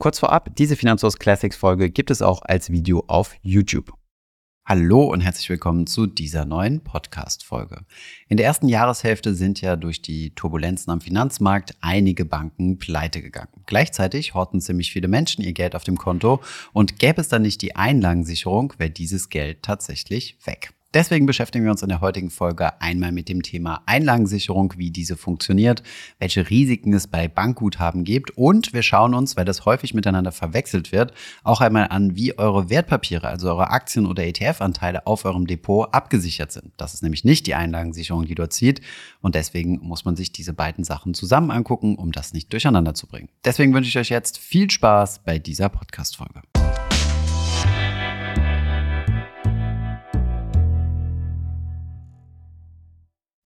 Kurz vorab, diese Finanzfluss Classics Folge gibt es auch als Video auf YouTube. Hallo und herzlich willkommen zu dieser neuen Podcast-Folge. In der ersten Jahreshälfte sind ja durch die Turbulenzen am Finanzmarkt einige Banken pleite gegangen. Gleichzeitig horten ziemlich viele Menschen ihr Geld auf dem Konto und gäbe es dann nicht die Einlagensicherung, wäre dieses Geld tatsächlich weg. Deswegen beschäftigen wir uns in der heutigen Folge einmal mit dem Thema Einlagensicherung, wie diese funktioniert, welche Risiken es bei Bankguthaben gibt und wir schauen uns, weil das häufig miteinander verwechselt wird, auch einmal an, wie eure Wertpapiere, also eure Aktien oder ETF-Anteile auf eurem Depot abgesichert sind. Das ist nämlich nicht die Einlagensicherung, die dort zieht und deswegen muss man sich diese beiden Sachen zusammen angucken, um das nicht durcheinander zu bringen. Deswegen wünsche ich euch jetzt viel Spaß bei dieser Podcast-Folge.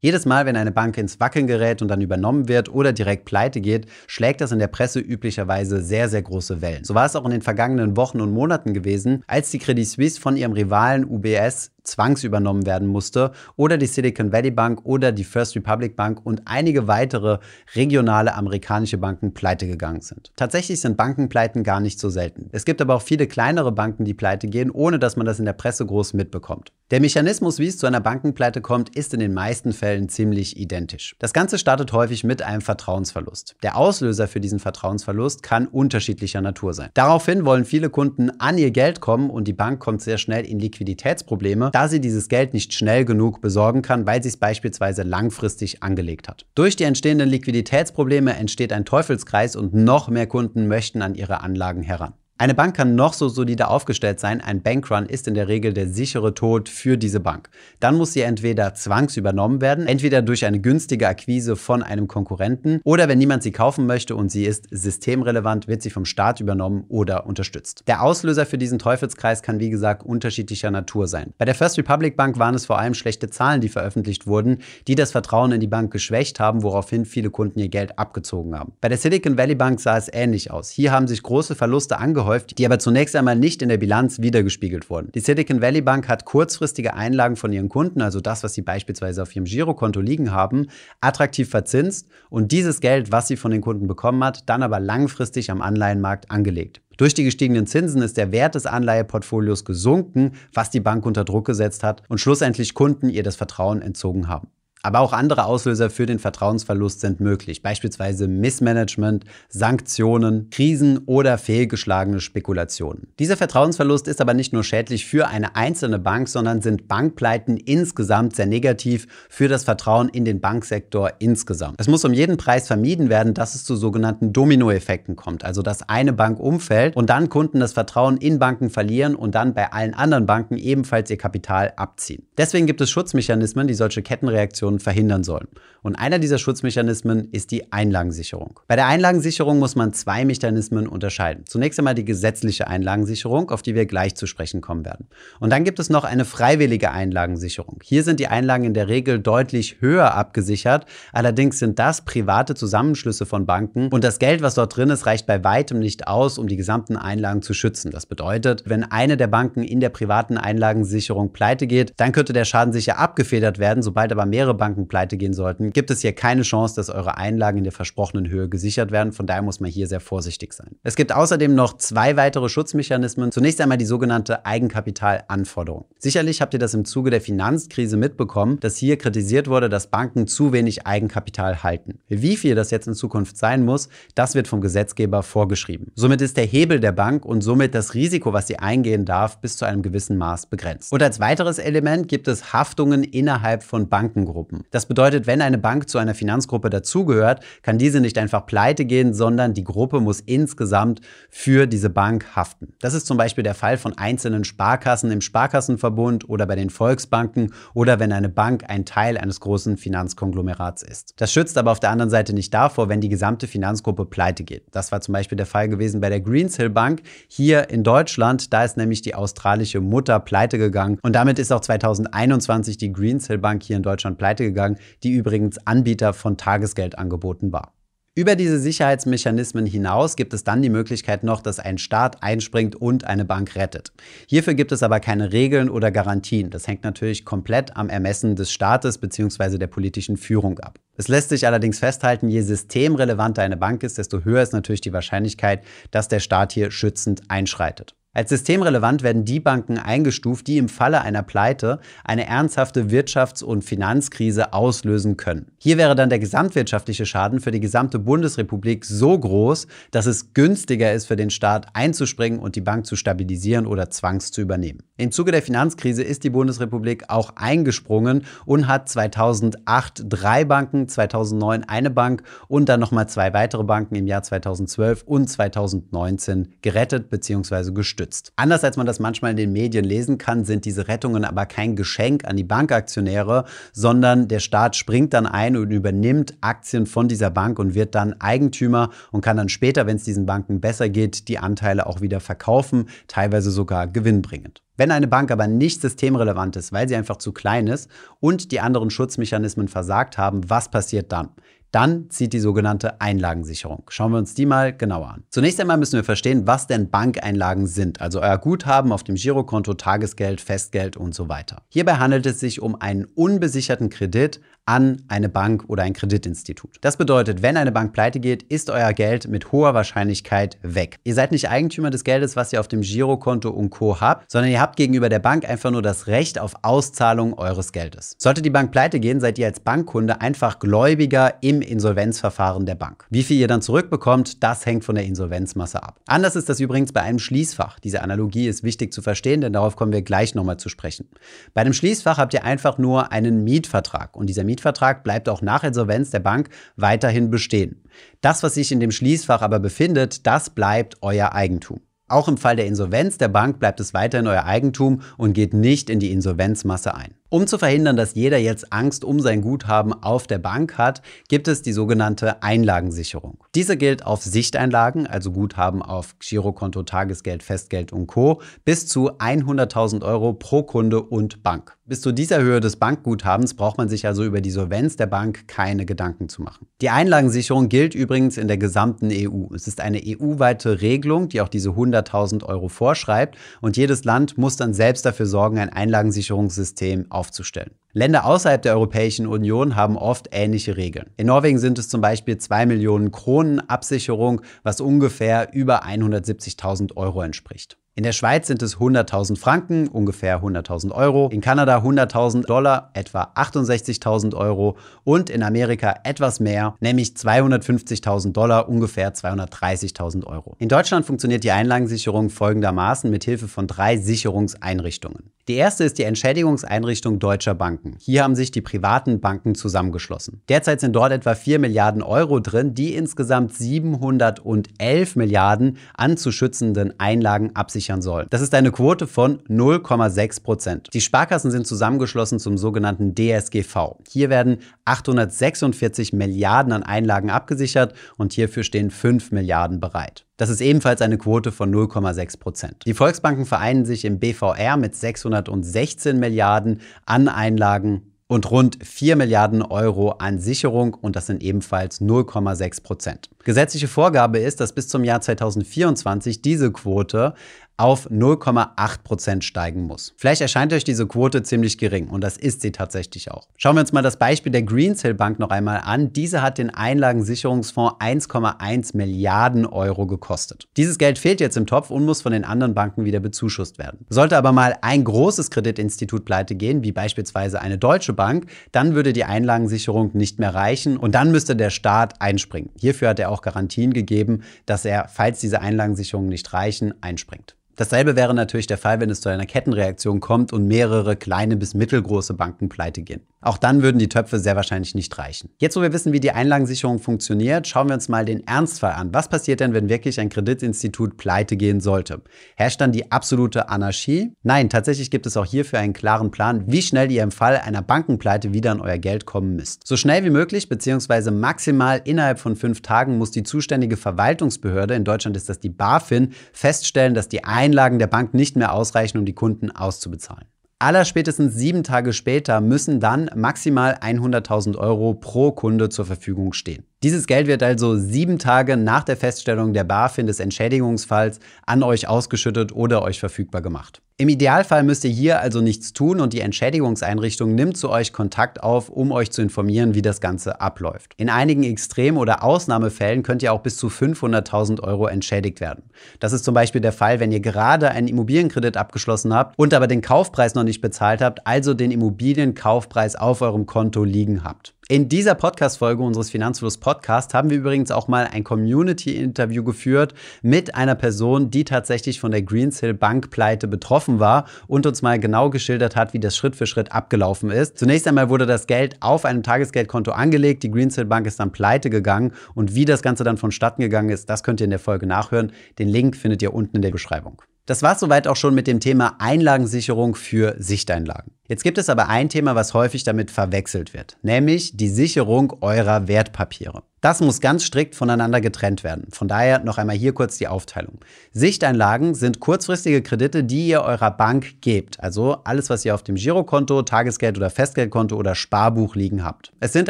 Jedes Mal, wenn eine Bank ins Wackeln gerät und dann übernommen wird oder direkt pleite geht, schlägt das in der Presse üblicherweise sehr, sehr große Wellen. So war es auch in den vergangenen Wochen und Monaten gewesen, als die Credit Suisse von ihrem Rivalen UBS zwangsübernommen werden musste oder die Silicon Valley Bank oder die First Republic Bank und einige weitere regionale amerikanische Banken pleite gegangen sind. Tatsächlich sind Bankenpleiten gar nicht so selten. Es gibt aber auch viele kleinere Banken, die pleite gehen, ohne dass man das in der Presse groß mitbekommt. Der Mechanismus, wie es zu einer Bankenpleite kommt, ist in den meisten Fällen ziemlich identisch. Das Ganze startet häufig mit einem Vertrauensverlust. Der Auslöser für diesen Vertrauensverlust kann unterschiedlicher Natur sein. Daraufhin wollen viele Kunden an ihr Geld kommen und die Bank kommt sehr schnell in Liquiditätsprobleme, da sie dieses Geld nicht schnell genug besorgen kann, weil sie es beispielsweise langfristig angelegt hat. Durch die entstehenden Liquiditätsprobleme entsteht ein Teufelskreis und noch mehr Kunden möchten an ihre Anlagen heran. Eine Bank kann noch so solide aufgestellt sein, ein Bankrun ist in der Regel der sichere Tod für diese Bank. Dann muss sie entweder zwangsübernommen werden, entweder durch eine günstige Akquise von einem Konkurrenten oder wenn niemand sie kaufen möchte und sie ist systemrelevant, wird sie vom Staat übernommen oder unterstützt. Der Auslöser für diesen Teufelskreis kann wie gesagt unterschiedlicher Natur sein. Bei der First Republic Bank waren es vor allem schlechte Zahlen, die veröffentlicht wurden, die das Vertrauen in die Bank geschwächt haben, woraufhin viele Kunden ihr Geld abgezogen haben. Bei der Silicon Valley Bank sah es ähnlich aus. Hier haben sich große Verluste angehäuft, die aber zunächst einmal nicht in der Bilanz wiedergespiegelt wurden. Die Silicon Valley Bank hat kurzfristige Einlagen von ihren Kunden, also das, was sie beispielsweise auf ihrem Girokonto liegen haben, attraktiv verzinst und dieses Geld, was sie von den Kunden bekommen hat, dann aber langfristig am Anleihenmarkt angelegt. Durch die gestiegenen Zinsen ist der Wert des Anleiheportfolios gesunken, was die Bank unter Druck gesetzt hat und schlussendlich Kunden ihr das Vertrauen entzogen haben. Aber auch andere Auslöser für den Vertrauensverlust sind möglich, beispielsweise Missmanagement, Sanktionen, Krisen oder fehlgeschlagene Spekulationen. Dieser Vertrauensverlust ist aber nicht nur schädlich für eine einzelne Bank, sondern sind Bankpleiten insgesamt sehr negativ für das Vertrauen in den Banksektor insgesamt. Es muss um jeden Preis vermieden werden, dass es zu sogenannten Dominoeffekten kommt, also dass eine Bank umfällt und dann Kunden das Vertrauen in Banken verlieren und dann bei allen anderen Banken ebenfalls ihr Kapital abziehen. Deswegen gibt es Schutzmechanismen, die solche Kettenreaktionen verhindern sollen. Und einer dieser Schutzmechanismen ist die Einlagensicherung. Bei der Einlagensicherung muss man zwei Mechanismen unterscheiden. Zunächst einmal die gesetzliche Einlagensicherung, auf die wir gleich zu sprechen kommen werden. Und dann gibt es noch eine freiwillige Einlagensicherung. Hier sind die Einlagen in der Regel deutlich höher abgesichert. Allerdings sind das private Zusammenschlüsse von Banken und das Geld, was dort drin ist, reicht bei weitem nicht aus, um die gesamten Einlagen zu schützen. Das bedeutet, wenn eine der Banken in der privaten Einlagensicherung pleite geht, dann könnte der Schaden sicher abgefedert werden, sobald aber mehrere Banken pleite gehen sollten, gibt es hier keine Chance, dass eure Einlagen in der versprochenen Höhe gesichert werden. Von daher muss man hier sehr vorsichtig sein. Es gibt außerdem noch zwei weitere Schutzmechanismen. Zunächst einmal die sogenannte Eigenkapitalanforderung. Sicherlich habt ihr das im Zuge der Finanzkrise mitbekommen, dass hier kritisiert wurde, dass Banken zu wenig Eigenkapital halten. Wie viel das jetzt in Zukunft sein muss, das wird vom Gesetzgeber vorgeschrieben. Somit ist der Hebel der Bank und somit das Risiko, was sie eingehen darf, bis zu einem gewissen Maß begrenzt. Und als weiteres Element gibt es Haftungen innerhalb von Bankengruppen. Das bedeutet, wenn eine Bank zu einer Finanzgruppe dazugehört, kann diese nicht einfach pleite gehen, sondern die Gruppe muss insgesamt für diese Bank haften. Das ist zum Beispiel der Fall von einzelnen Sparkassen im Sparkassenverbund oder bei den Volksbanken oder wenn eine Bank ein Teil eines großen Finanzkonglomerats ist. Das schützt aber auf der anderen Seite nicht davor, wenn die gesamte Finanzgruppe pleite geht. Das war zum Beispiel der Fall gewesen bei der Greensill Bank hier in Deutschland. Da ist nämlich die australische Mutter pleite gegangen und damit ist auch 2021 die Greensill Bank hier in Deutschland pleite gegangen, die übrigens Anbieter von Tagesgeldangeboten war. Über diese Sicherheitsmechanismen hinaus gibt es dann die Möglichkeit noch, dass ein Staat einspringt und eine Bank rettet. Hierfür gibt es aber keine Regeln oder Garantien. Das hängt natürlich komplett am Ermessen des Staates bzw. der politischen Führung ab. Es lässt sich allerdings festhalten, je systemrelevanter eine Bank ist, desto höher ist natürlich die Wahrscheinlichkeit, dass der Staat hier schützend einschreitet. Als systemrelevant werden die Banken eingestuft, die im Falle einer Pleite eine ernsthafte Wirtschafts- und Finanzkrise auslösen können. Hier wäre dann der gesamtwirtschaftliche Schaden für die gesamte Bundesrepublik so groß, dass es günstiger ist für den Staat einzuspringen und die Bank zu stabilisieren oder zwangs zu übernehmen. Im Zuge der Finanzkrise ist die Bundesrepublik auch eingesprungen und hat 2008 3 Banken, 2009 eine Bank und dann nochmal 2 weitere Banken im Jahr 2012 und 2019 gerettet bzw. gestützt. Anders als man das manchmal in den Medien lesen kann, sind diese Rettungen aber kein Geschenk an die Bankaktionäre, sondern der Staat springt dann ein und übernimmt Aktien von dieser Bank und wird dann Eigentümer und kann dann später, wenn es diesen Banken besser geht, die Anteile auch wieder verkaufen, teilweise sogar gewinnbringend. Wenn eine Bank aber nicht systemrelevant ist, weil sie einfach zu klein ist und die anderen Schutzmechanismen versagt haben, was passiert dann? Dann zieht die sogenannte Einlagensicherung. Schauen wir uns die mal genauer an. Zunächst einmal müssen wir verstehen, was denn Bankeinlagen sind, also euer Guthaben auf dem Girokonto, Tagesgeld, Festgeld und so weiter. Hierbei handelt es sich um einen unbesicherten Kredit an eine Bank oder ein Kreditinstitut. Das bedeutet, wenn eine Bank pleite geht, ist euer Geld mit hoher Wahrscheinlichkeit weg. Ihr seid nicht Eigentümer des Geldes, was ihr auf dem Girokonto und Co. habt, sondern ihr habt gegenüber der Bank einfach nur das Recht auf Auszahlung eures Geldes. Sollte die Bank pleite gehen, seid ihr als Bankkunde einfach Gläubiger im Insolvenzverfahren der Bank. Wie viel ihr dann zurückbekommt, das hängt von der Insolvenzmasse ab. Anders ist das übrigens bei einem Schließfach. Diese Analogie ist wichtig zu verstehen, denn darauf kommen wir gleich nochmal zu sprechen. Bei einem Schließfach habt ihr einfach nur einen Mietvertrag und dieser Mietvertrag bleibt auch nach Insolvenz der Bank weiterhin bestehen. Das, was sich in dem Schließfach aber befindet, das bleibt euer Eigentum. Auch im Fall der Insolvenz der Bank bleibt es weiterhin euer Eigentum und geht nicht in die Insolvenzmasse ein. Um zu verhindern, dass jeder jetzt Angst um sein Guthaben auf der Bank hat, gibt es die sogenannte Einlagensicherung. Diese gilt auf Sichteinlagen, also Guthaben auf Girokonto, Tagesgeld, Festgeld und Co. bis zu 100.000 Euro pro Kunde und Bank. Bis zu dieser Höhe des Bankguthabens braucht man sich also über die Solvenz der Bank keine Gedanken zu machen. Die Einlagensicherung gilt übrigens in der gesamten EU. Es ist eine EU-weite Regelung, die auch diese 100.000 Euro vorschreibt und jedes Land muss dann selbst dafür sorgen, ein Einlagensicherungssystem aufzustellen. Länder außerhalb der Europäischen Union haben oft ähnliche Regeln. In Norwegen sind es zum Beispiel 2 Millionen Kronen Absicherung, was ungefähr über 170.000 Euro entspricht. In der Schweiz sind es 100.000 Franken, ungefähr 100.000 Euro. In Kanada 100.000 Dollar, etwa 68.000 Euro. Und in Amerika etwas mehr, nämlich 250.000 Dollar, ungefähr 230.000 Euro. In Deutschland funktioniert die Einlagensicherung folgendermaßen mit Hilfe von 3 Sicherungseinrichtungen. Die erste ist die Entschädigungseinrichtung deutscher Banken. Hier haben sich die privaten Banken zusammengeschlossen. Derzeit sind dort etwa 4 Milliarden Euro drin, die insgesamt 711 Milliarden an zu schützenden Einlagen absichern sollen. Das ist eine Quote von 0,6%. Die Sparkassen sind zusammengeschlossen zum sogenannten DSGV. Hier werden 846 Milliarden an Einlagen abgesichert und hierfür stehen 5 Milliarden bereit. Das ist ebenfalls eine Quote von 0,6%. Die Volksbanken vereinen sich im BVR mit 616 Milliarden an Einlagen und rund 4 Milliarden Euro an Sicherung und das sind ebenfalls 0,6%. Gesetzliche Vorgabe ist, dass bis zum Jahr 2024 diese Quote auf 0,8% steigen muss. Vielleicht erscheint euch diese Quote ziemlich gering und das ist sie tatsächlich auch. Schauen wir uns mal das Beispiel der Greensill Bank noch einmal an. Diese hat den Einlagensicherungsfonds 1,1 Milliarden Euro gekostet. Dieses Geld fehlt jetzt im Topf und muss von den anderen Banken wieder bezuschusst werden. Sollte aber mal ein großes Kreditinstitut pleite gehen, wie beispielsweise eine deutsche Bank, dann würde die Einlagensicherung nicht mehr reichen und dann müsste der Staat einspringen. Hierfür hat er auch Garantien gegeben, dass er, falls diese Einlagensicherungen nicht reichen, einspringt. Dasselbe wäre natürlich der Fall, wenn es zu einer Kettenreaktion kommt und mehrere kleine bis mittelgroße Banken pleite gehen. Auch dann würden die Töpfe sehr wahrscheinlich nicht reichen. Jetzt, wo wir wissen, wie die Einlagensicherung funktioniert, schauen wir uns mal den Ernstfall an. Was passiert denn, wenn wirklich ein Kreditinstitut pleite gehen sollte? Herrscht dann die absolute Anarchie? Nein, tatsächlich gibt es auch hierfür einen klaren Plan, wie schnell ihr im Fall einer Bankenpleite wieder an euer Geld kommen müsst. So schnell wie möglich, beziehungsweise maximal innerhalb von 5 Tagen, muss die zuständige Verwaltungsbehörde, in Deutschland ist das die BaFin, feststellen, dass die Einlagen der Bank nicht mehr ausreichen, um die Kunden auszubezahlen. Allerspätestens 7 Tage später müssen dann maximal 100.000 Euro pro Kunde zur Verfügung stehen. Dieses Geld wird also 7 Tage nach der Feststellung der BaFin des Entschädigungsfalls an euch ausgeschüttet oder euch verfügbar gemacht. Im Idealfall müsst ihr hier also nichts tun und die Entschädigungseinrichtung nimmt zu euch Kontakt auf, um euch zu informieren, wie das Ganze abläuft. In einigen Extrem- oder Ausnahmefällen könnt ihr auch bis zu 500.000 € entschädigt werden. Das ist zum Beispiel der Fall, wenn ihr gerade einen Immobilienkredit abgeschlossen habt und aber den Kaufpreis noch nicht bezahlt habt, also den Immobilienkaufpreis auf eurem Konto liegen habt. In dieser Podcast-Folge unseres Finanzfluss-Podcasts haben wir übrigens auch mal ein Community-Interview geführt mit einer Person, die tatsächlich von der Greensill Bank-Pleite betroffen war und uns mal genau geschildert hat, wie das Schritt für Schritt abgelaufen ist. Zunächst einmal wurde das Geld auf einem Tagesgeldkonto angelegt, die Greensill Bank ist dann pleite gegangen und wie das Ganze dann vonstatten gegangen ist, das könnt ihr in der Folge nachhören. Den Link findet ihr unten in der Beschreibung. Das war es soweit auch schon mit dem Thema Einlagensicherung für Sichteinlagen. Jetzt gibt es aber ein Thema, was häufig damit verwechselt wird, nämlich die Sicherung eurer Wertpapiere. Das muss ganz strikt voneinander getrennt werden. Von daher noch einmal hier kurz die Aufteilung. Sichteinlagen sind kurzfristige Kredite, die ihr eurer Bank gebt. Also alles, was ihr auf dem Girokonto, Tagesgeld oder Festgeldkonto oder Sparbuch liegen habt. Es sind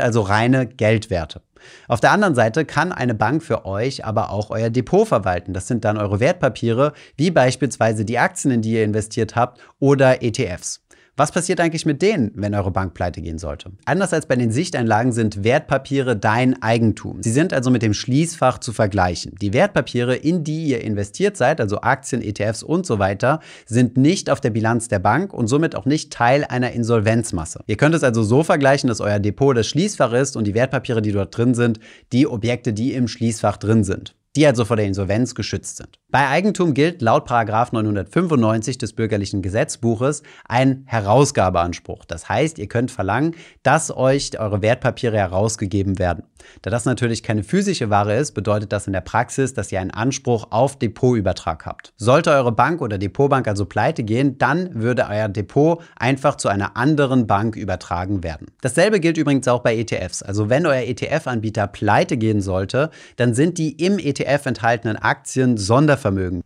also reine Geldwerte. Auf der anderen Seite kann eine Bank für euch aber auch euer Depot verwalten. Das sind dann eure Wertpapiere, wie beispielsweise die Aktien, in die ihr investiert habt, oder ETFs. Was passiert eigentlich mit denen, wenn eure Bank pleite gehen sollte? Anders als bei den Sichteinlagen sind Wertpapiere dein Eigentum. Sie sind also mit dem Schließfach zu vergleichen. Die Wertpapiere, in die ihr investiert seid, also Aktien, ETFs und so weiter, sind nicht auf der Bilanz der Bank und somit auch nicht Teil einer Insolvenzmasse. Ihr könnt es also so vergleichen, dass euer Depot das Schließfach ist und die Wertpapiere, die dort drin sind, die Objekte, die im Schließfach drin sind, die also vor der Insolvenz geschützt sind. Bei Eigentum gilt laut § 995 des Bürgerlichen Gesetzbuches ein Herausgabeanspruch. Das heißt, ihr könnt verlangen, dass euch eure Wertpapiere herausgegeben werden. Da das natürlich keine physische Ware ist, bedeutet das in der Praxis, dass ihr einen Anspruch auf Depotübertrag habt. Sollte eure Bank oder Depotbank also pleite gehen, dann würde euer Depot einfach zu einer anderen Bank übertragen werden. Dasselbe gilt übrigens auch bei ETFs. Also wenn euer ETF-Anbieter pleite gehen sollte, dann sind die im ETF enthaltenen Aktien Sondervermögen,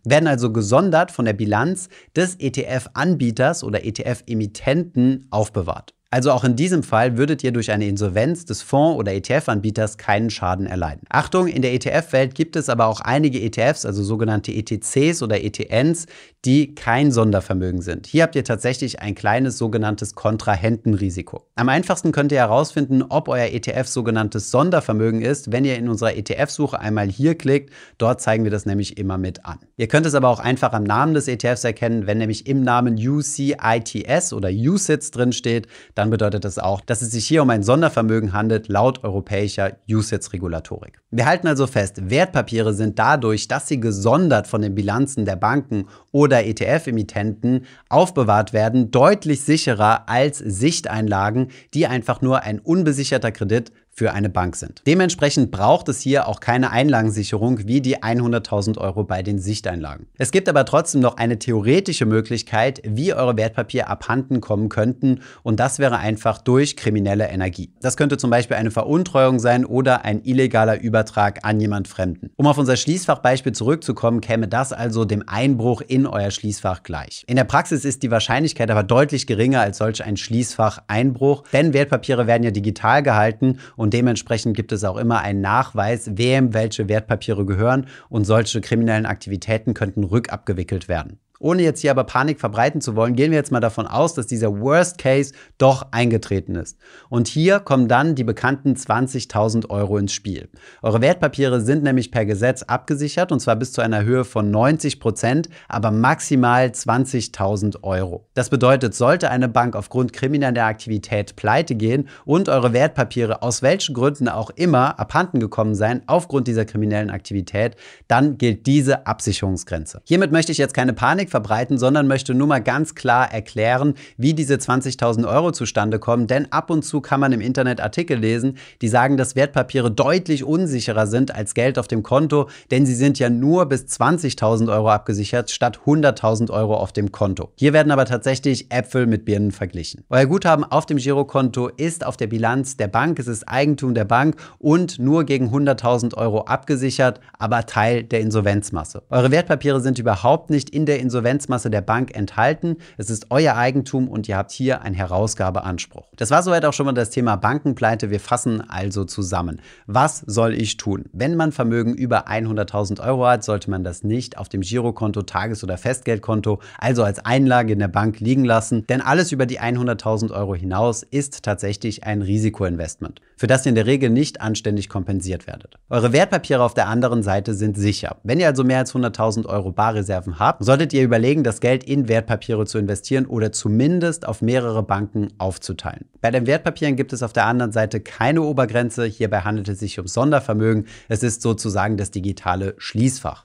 werden also gesondert von der Bilanz des ETF-Anbieters oder ETF-Emittenten aufbewahrt. Also auch in diesem Fall würdet ihr durch eine Insolvenz des Fonds- oder ETF-Anbieters keinen Schaden erleiden. Achtung, in der ETF-Welt gibt es aber auch einige ETFs, also sogenannte ETCs oder ETNs, die kein Sondervermögen sind. Hier habt ihr tatsächlich ein kleines sogenanntes Kontrahentenrisiko. Am einfachsten könnt ihr herausfinden, ob euer ETF sogenanntes Sondervermögen ist, wenn ihr in unserer ETF-Suche einmal hier klickt. Dort zeigen wir das nämlich immer mit an. Ihr könnt es aber auch einfach am Namen des ETFs erkennen, wenn nämlich im Namen UCITS oder UCITS drin steht, dann bedeutet das auch, dass es sich hier um ein Sondervermögen handelt, laut europäischer UCITS-Regulatorik. Wir halten also fest, Wertpapiere sind dadurch, dass sie gesondert von den Bilanzen der Banken oder ETF-Emittenten aufbewahrt werden, deutlich sicherer als Sichteinlagen, die einfach nur ein unbesicherter Kredit für eine Bank sind. Dementsprechend braucht es hier auch keine Einlagensicherung wie die 100.000 € bei den Sichteinlagen. Es gibt aber trotzdem noch eine theoretische Möglichkeit, wie eure Wertpapiere abhanden kommen könnten und das wäre einfach durch kriminelle Energie. Das könnte zum Beispiel eine Veruntreuung sein oder ein illegaler Übertrag an jemand Fremden. Um auf unser Schließfachbeispiel zurückzukommen, käme das also dem Einbruch in euer Schließfach gleich. In der Praxis ist die Wahrscheinlichkeit aber deutlich geringer als solch ein Schließfacheinbruch, denn Wertpapiere werden ja digital gehalten und dementsprechend gibt es auch immer einen Nachweis, wem welche Wertpapiere gehören und solche kriminellen Aktivitäten könnten rückabgewickelt werden. Ohne jetzt hier aber Panik verbreiten zu wollen, gehen wir jetzt mal davon aus, dass dieser Worst Case doch eingetreten ist. Und hier kommen dann die bekannten 20.000 € ins Spiel. Eure Wertpapiere sind nämlich per Gesetz abgesichert und zwar bis zu einer Höhe von 90%, aber maximal 20.000 €. Das bedeutet, sollte eine Bank aufgrund krimineller Aktivität pleite gehen und eure Wertpapiere aus welchen Gründen auch immer abhanden gekommen sein, aufgrund dieser kriminellen Aktivität, dann gilt diese Absicherungsgrenze. Hiermit möchte ich jetzt keine Panik verbreiten, sondern möchte nur mal ganz klar erklären, wie diese 20.000 € zustande kommen, denn ab und zu kann man im Internet Artikel lesen, die sagen, dass Wertpapiere deutlich unsicherer sind als Geld auf dem Konto, denn sie sind ja nur bis 20.000 € abgesichert, statt 100.000 € auf dem Konto. Hier werden aber tatsächlich Äpfel mit Birnen verglichen. Euer Guthaben auf dem Girokonto ist auf der Bilanz der Bank, es ist Eigentum der Bank und nur gegen 100.000 € abgesichert, aber Teil der Insolvenzmasse. Eure Wertpapiere sind überhaupt nicht in der Insolvenzmasse Insolvenzmasse der Bank enthalten. Es ist euer Eigentum und ihr habt hier einen Herausgabeanspruch. Das war soweit auch schon mal das Thema Bankenpleite. Wir fassen also zusammen. Was soll ich tun? Wenn man Vermögen über 100.000 Euro hat, sollte man das nicht auf dem Girokonto, Tages- oder Festgeldkonto, also als Einlage in der Bank liegen lassen. Denn alles über die 100.000 Euro hinaus ist tatsächlich ein Risikoinvestment, für das ihr in der Regel nicht anständig kompensiert werdet. Eure Wertpapiere auf der anderen Seite sind sicher. Wenn ihr also mehr als 100.000 Euro Barreserven habt, solltet ihr überlegen, das Geld in Wertpapiere zu investieren oder zumindest auf mehrere Banken aufzuteilen. Bei den Wertpapieren gibt es auf der anderen Seite keine Obergrenze. Hierbei handelt es sich um Sondervermögen. Es ist sozusagen das digitale Schließfach.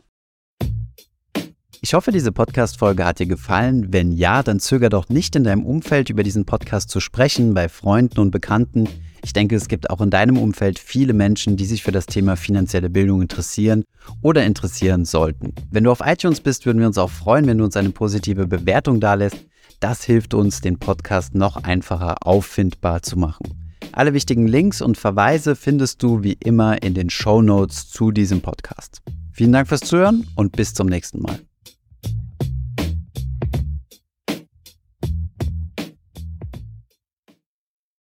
Ich hoffe, diese Podcast-Folge hat dir gefallen. Wenn ja, dann zöger doch nicht, in deinem Umfeld über diesen Podcast zu sprechen, bei Freunden und Bekannten. Ich denke, es gibt auch in deinem Umfeld viele Menschen, die sich für das Thema finanzielle Bildung interessieren oder interessieren sollten. Wenn du auf iTunes bist, würden wir uns auch freuen, wenn du uns eine positive Bewertung dalässt. Das hilft uns, den Podcast noch einfacher auffindbar zu machen. Alle wichtigen Links und Verweise findest du wie immer in den Shownotes zu diesem Podcast. Vielen Dank fürs Zuhören und bis zum nächsten Mal.